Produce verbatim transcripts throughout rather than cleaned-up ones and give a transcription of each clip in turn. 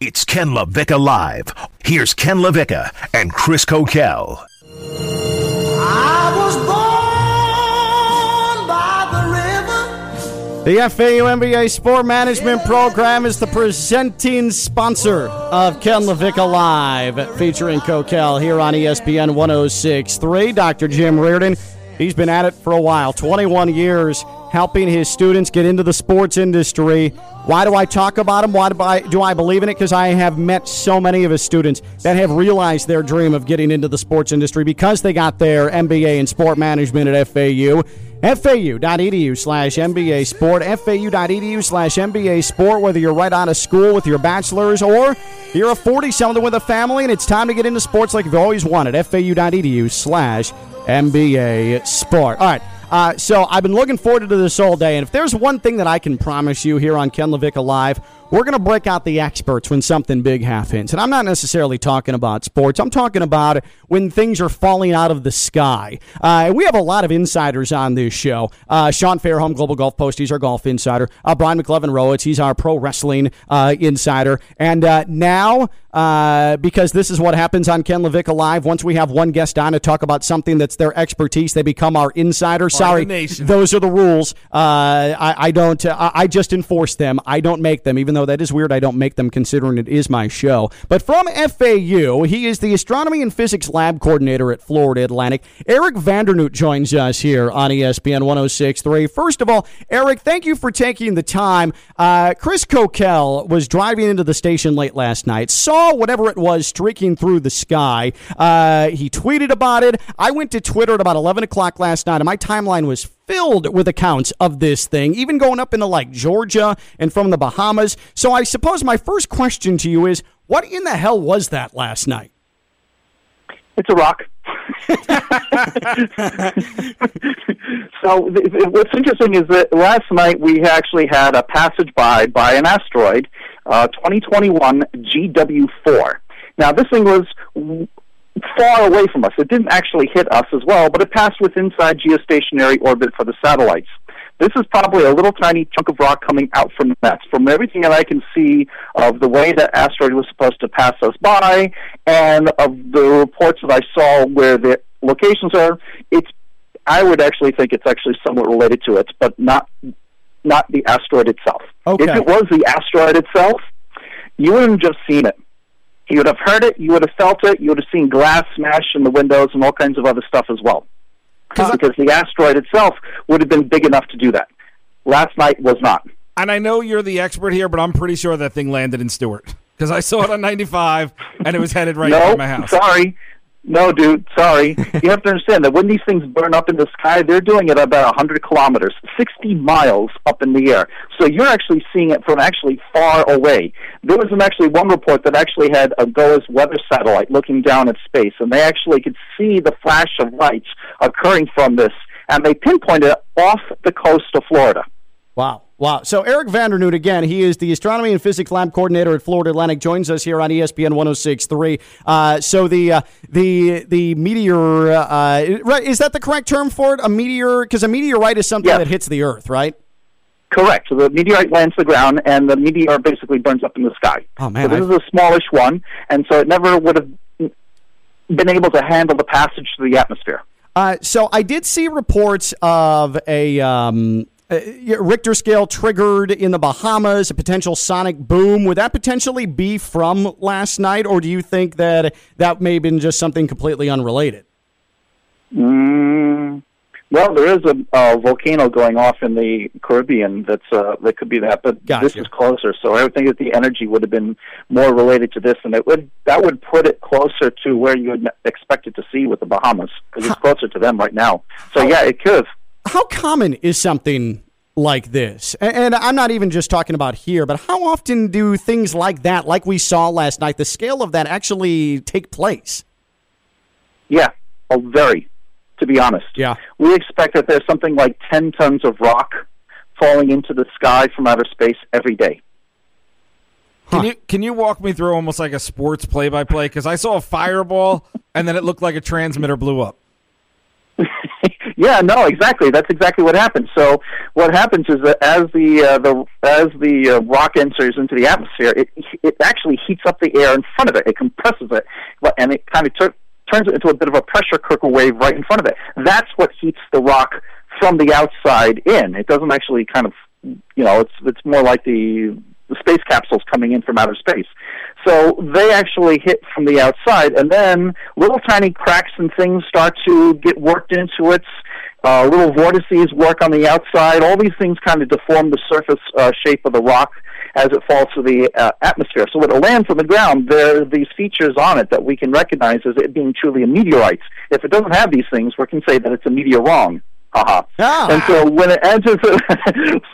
It's Ken LaVicka Live. Here's Ken LaVicka and Chris Kokal. I was born by the river. The F A U M B A Sport Management Program is the presenting sponsor of Ken LaVicka Live, featuring Kokal here on E S P N one oh six point three. Doctor Jim Reardon, he's been at it for a while, twenty-one years, helping his students get into the sports industry. Why do I talk about him? Why do I, do I believe in it? Because I have met so many of his students that have realized their dream of getting into the sports industry because they got their M B A in sport management at F A U. F A U dot edu slash M B A sport. F A U dot edu slash M B A sport. Whether you're right out of school with your bachelor's or you're a forty-something with a family and it's time to get into sports like you've always wanted. F A U dot edu slash M B A sport. All right. Uh, so I've been looking forward to this all day, and if there's one thing that I can promise you here on Ken LaVicka Live, we're going to break out the experts when something big happens. And I'm not necessarily talking about sports. I'm talking about when things are falling out of the sky. Uh, we have a lot of insiders on this show. Uh, Sean Fairholm, Global Golf Post, he's our golf insider. Uh, Brian McLevin-Rowitz, he's our pro wrestling uh, insider. And uh, now, uh, because this is what happens on Ken LaVicka Live, once we have one guest on to talk about something that's their expertise, they become our insider. Sorry, those are the rules. Uh, I, I don't. Uh, I just enforce them. I don't make them, even though that is weird. I don't make them considering it is my show. But from F A U, he is the Astronomy and Physics Lab Coordinator at Florida Atlantic. Eric Vandernoot joins us here on E S P N one oh six point three. First of all, Eric, thank you for taking the time. Uh, Chris Kokal was driving into the station late last night, saw whatever it was streaking through the sky. Uh, he tweeted about it. I went to Twitter at about eleven o'clock last night, and my timeline was filled with accounts of this thing, even going up into like Georgia and from the Bahamas. So I suppose my first question to you is, what in the hell was that last night? It's a rock. So th- th- what's interesting is that last night we actually had a passage-by by an asteroid, uh, twenty twenty-one G W four. Now this thing was W- far away from us. It didn't actually hit us as well, but it passed with inside geostationary orbit for the satellites. This is probably a little tiny chunk of rock coming out from that. From everything that I can see of the way that asteroid was supposed to pass us by and of the reports that I saw where the locations are, it's, I would actually think it's actually somewhat related to it, but not not the asteroid itself. Okay. If it was the asteroid itself, you wouldn't have just seen it. You would have heard it, you would have felt it, you would have seen glass smash in the windows and all kinds of other stuff as well. Because the asteroid itself would have been big enough to do that. Last night was not. And I know you're the expert here, but I'm pretty sure that thing landed in Stewart. Because I saw it on ninety-five, and it was headed right no, for my house. Sorry. No, dude, sorry. You have to understand that when these things burn up in the sky, they're doing it about one hundred kilometers, sixty miles up in the air. So you're actually seeing it from actually far away. There was an actually one report that actually had a GOES weather satellite looking down at space, and they actually could see the flash of lights occurring from this, and they pinpointed it off the coast of Florida. Wow. Wow. So Eric Vandernoot, again, he is the Astronomy and Physics Lab Coordinator at Florida Atlantic, joins us here on E S P N one oh six point three. Uh, so the uh, the the meteor, uh, is that the correct term for it? A meteor? Because a meteorite is something yeah. that hits the Earth, right? Correct. So the meteorite lands the ground, and the meteor basically burns up in the sky. Oh, man. So this I... is a smallish one, and so it never would have been able to handle the passage through the atmosphere. Uh, so I did see reports of a... Um, Uh, Richter scale triggered in the Bahamas, a potential sonic boom. Would that potentially be from last night, or do you think that that may have been just something completely unrelated? Mm, well, there is a, a volcano going off in the Caribbean that's uh, that could be that, but gotcha. This is closer. So I would think that the energy would have been more related to this, and it would that would put it closer to where you would expect it to see with the Bahamas, because it's closer to them right now. So, yeah, it could have. How common is something like this? And I'm not even just talking about here, but how often do things like that, like we saw last night, the scale of that actually take place? Yeah, oh, very, to be honest. Yeah. We expect that there's something like ten tons of rock falling into the sky from outer space every day. Huh. Can you can you walk me through almost like a sports play-by-play? Because I saw a fireball, and then it looked like a transmitter blew up. Yeah, no, exactly. That's exactly what happens. So what happens is that as the uh, the as the uh, rock enters into the atmosphere, it it actually heats up the air in front of it. It compresses it, and it kind of tur- turns it into a bit of a pressure cooker wave right in front of it. That's what heats the rock from the outside in. It doesn't actually kind of, you know, it's it's more like the the space capsules coming in from outer space. So they actually hit from the outside, and then little tiny cracks and things start to get worked into it. Uh, little vortices work on the outside. All these things kind of deform the surface uh, shape of the rock as it falls to the uh, atmosphere. So when it lands on the ground, there are these features on it that we can recognize as it being truly a meteorite. If it doesn't have these things, we can say that it's a meteor wrong. Uh-huh. Oh. And so when it enters,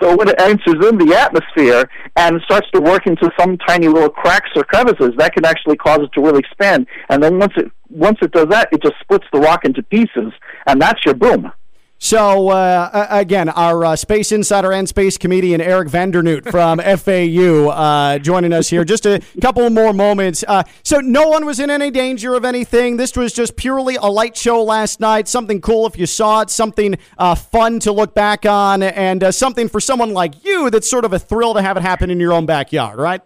so when it enters in the atmosphere and starts to work into some tiny little cracks or crevices, that can actually cause it to really expand. And then once it once it does that, it just splits the rock into pieces, and that's your boom. So, uh, again, our uh, Space Insider and Space comedian Eric Vandernoot from F A U uh, joining us here. Just a couple more moments. Uh, so no one was in any danger of anything. This was just purely a light show last night, something cool if you saw it, something uh, fun to look back on, and uh, something for someone like you that's sort of a thrill to have it happen in your own backyard, right?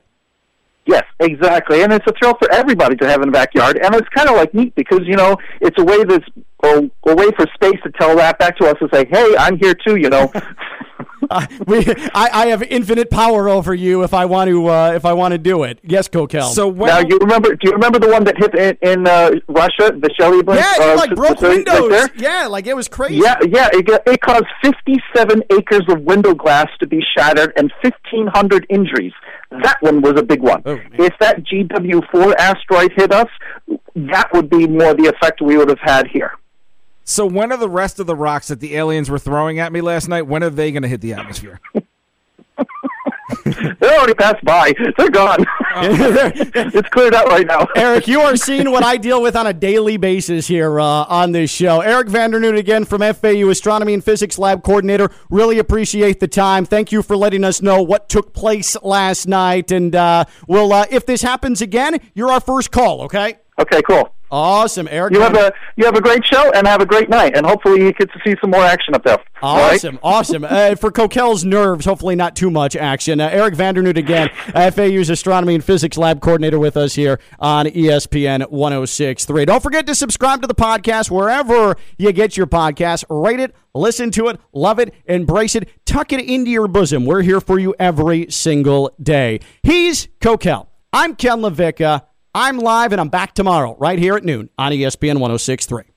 Yes, exactly. And it's a thrill for everybody to have in the backyard. And it's kind of like neat because, you know, it's a way that's a, a way for space to tell that back to us and say, hey, I'm here too, you know. uh, we, I, I have infinite power over you if I want to uh, if I want to do it. Yes, Kokal. So when, now you remember? Do you remember the one that hit in, in uh, Russia, the Chelyabinsk? Yeah, it uh, like broke the, windows. Right yeah, like it was crazy. Yeah, yeah. It, it caused fifty-seven acres of window glass to be shattered and fifteen hundred injuries. That one was a big one. Oh, if that G W four asteroid hit us, that would be more the effect we would have had here. So when are the rest of the rocks that the aliens were throwing at me last night, when are they going to hit the atmosphere? They're already passed by. They're gone. Oh. It's cleared out right now. Eric, you are seeing what I deal with on a daily basis here uh, on this show. Eric Vandernoot again from F A U, Astronomy and Physics Lab Coordinator. Really appreciate the time. Thank you for letting us know what took place last night. And uh, we'll, uh, if this happens again, you're our first call, okay? Okay, cool. Awesome, Eric. You have a you have a great show and have a great night, and hopefully you get to see some more action up there. Awesome, right? Awesome. Uh, for Kokal's nerves, hopefully not too much action. Uh, Eric Vandernoot again, F A U's Astronomy and Physics Lab Coordinator with us here on E S P N one oh six point three. Don't forget to subscribe to the podcast wherever you get your podcast. Rate it, listen to it, love it, embrace it, tuck it into your bosom. We're here for you every single day. He's Kokal. I'm Ken LaVicka. I'm live, and I'm back tomorrow right here at noon on E S P N one oh six point three.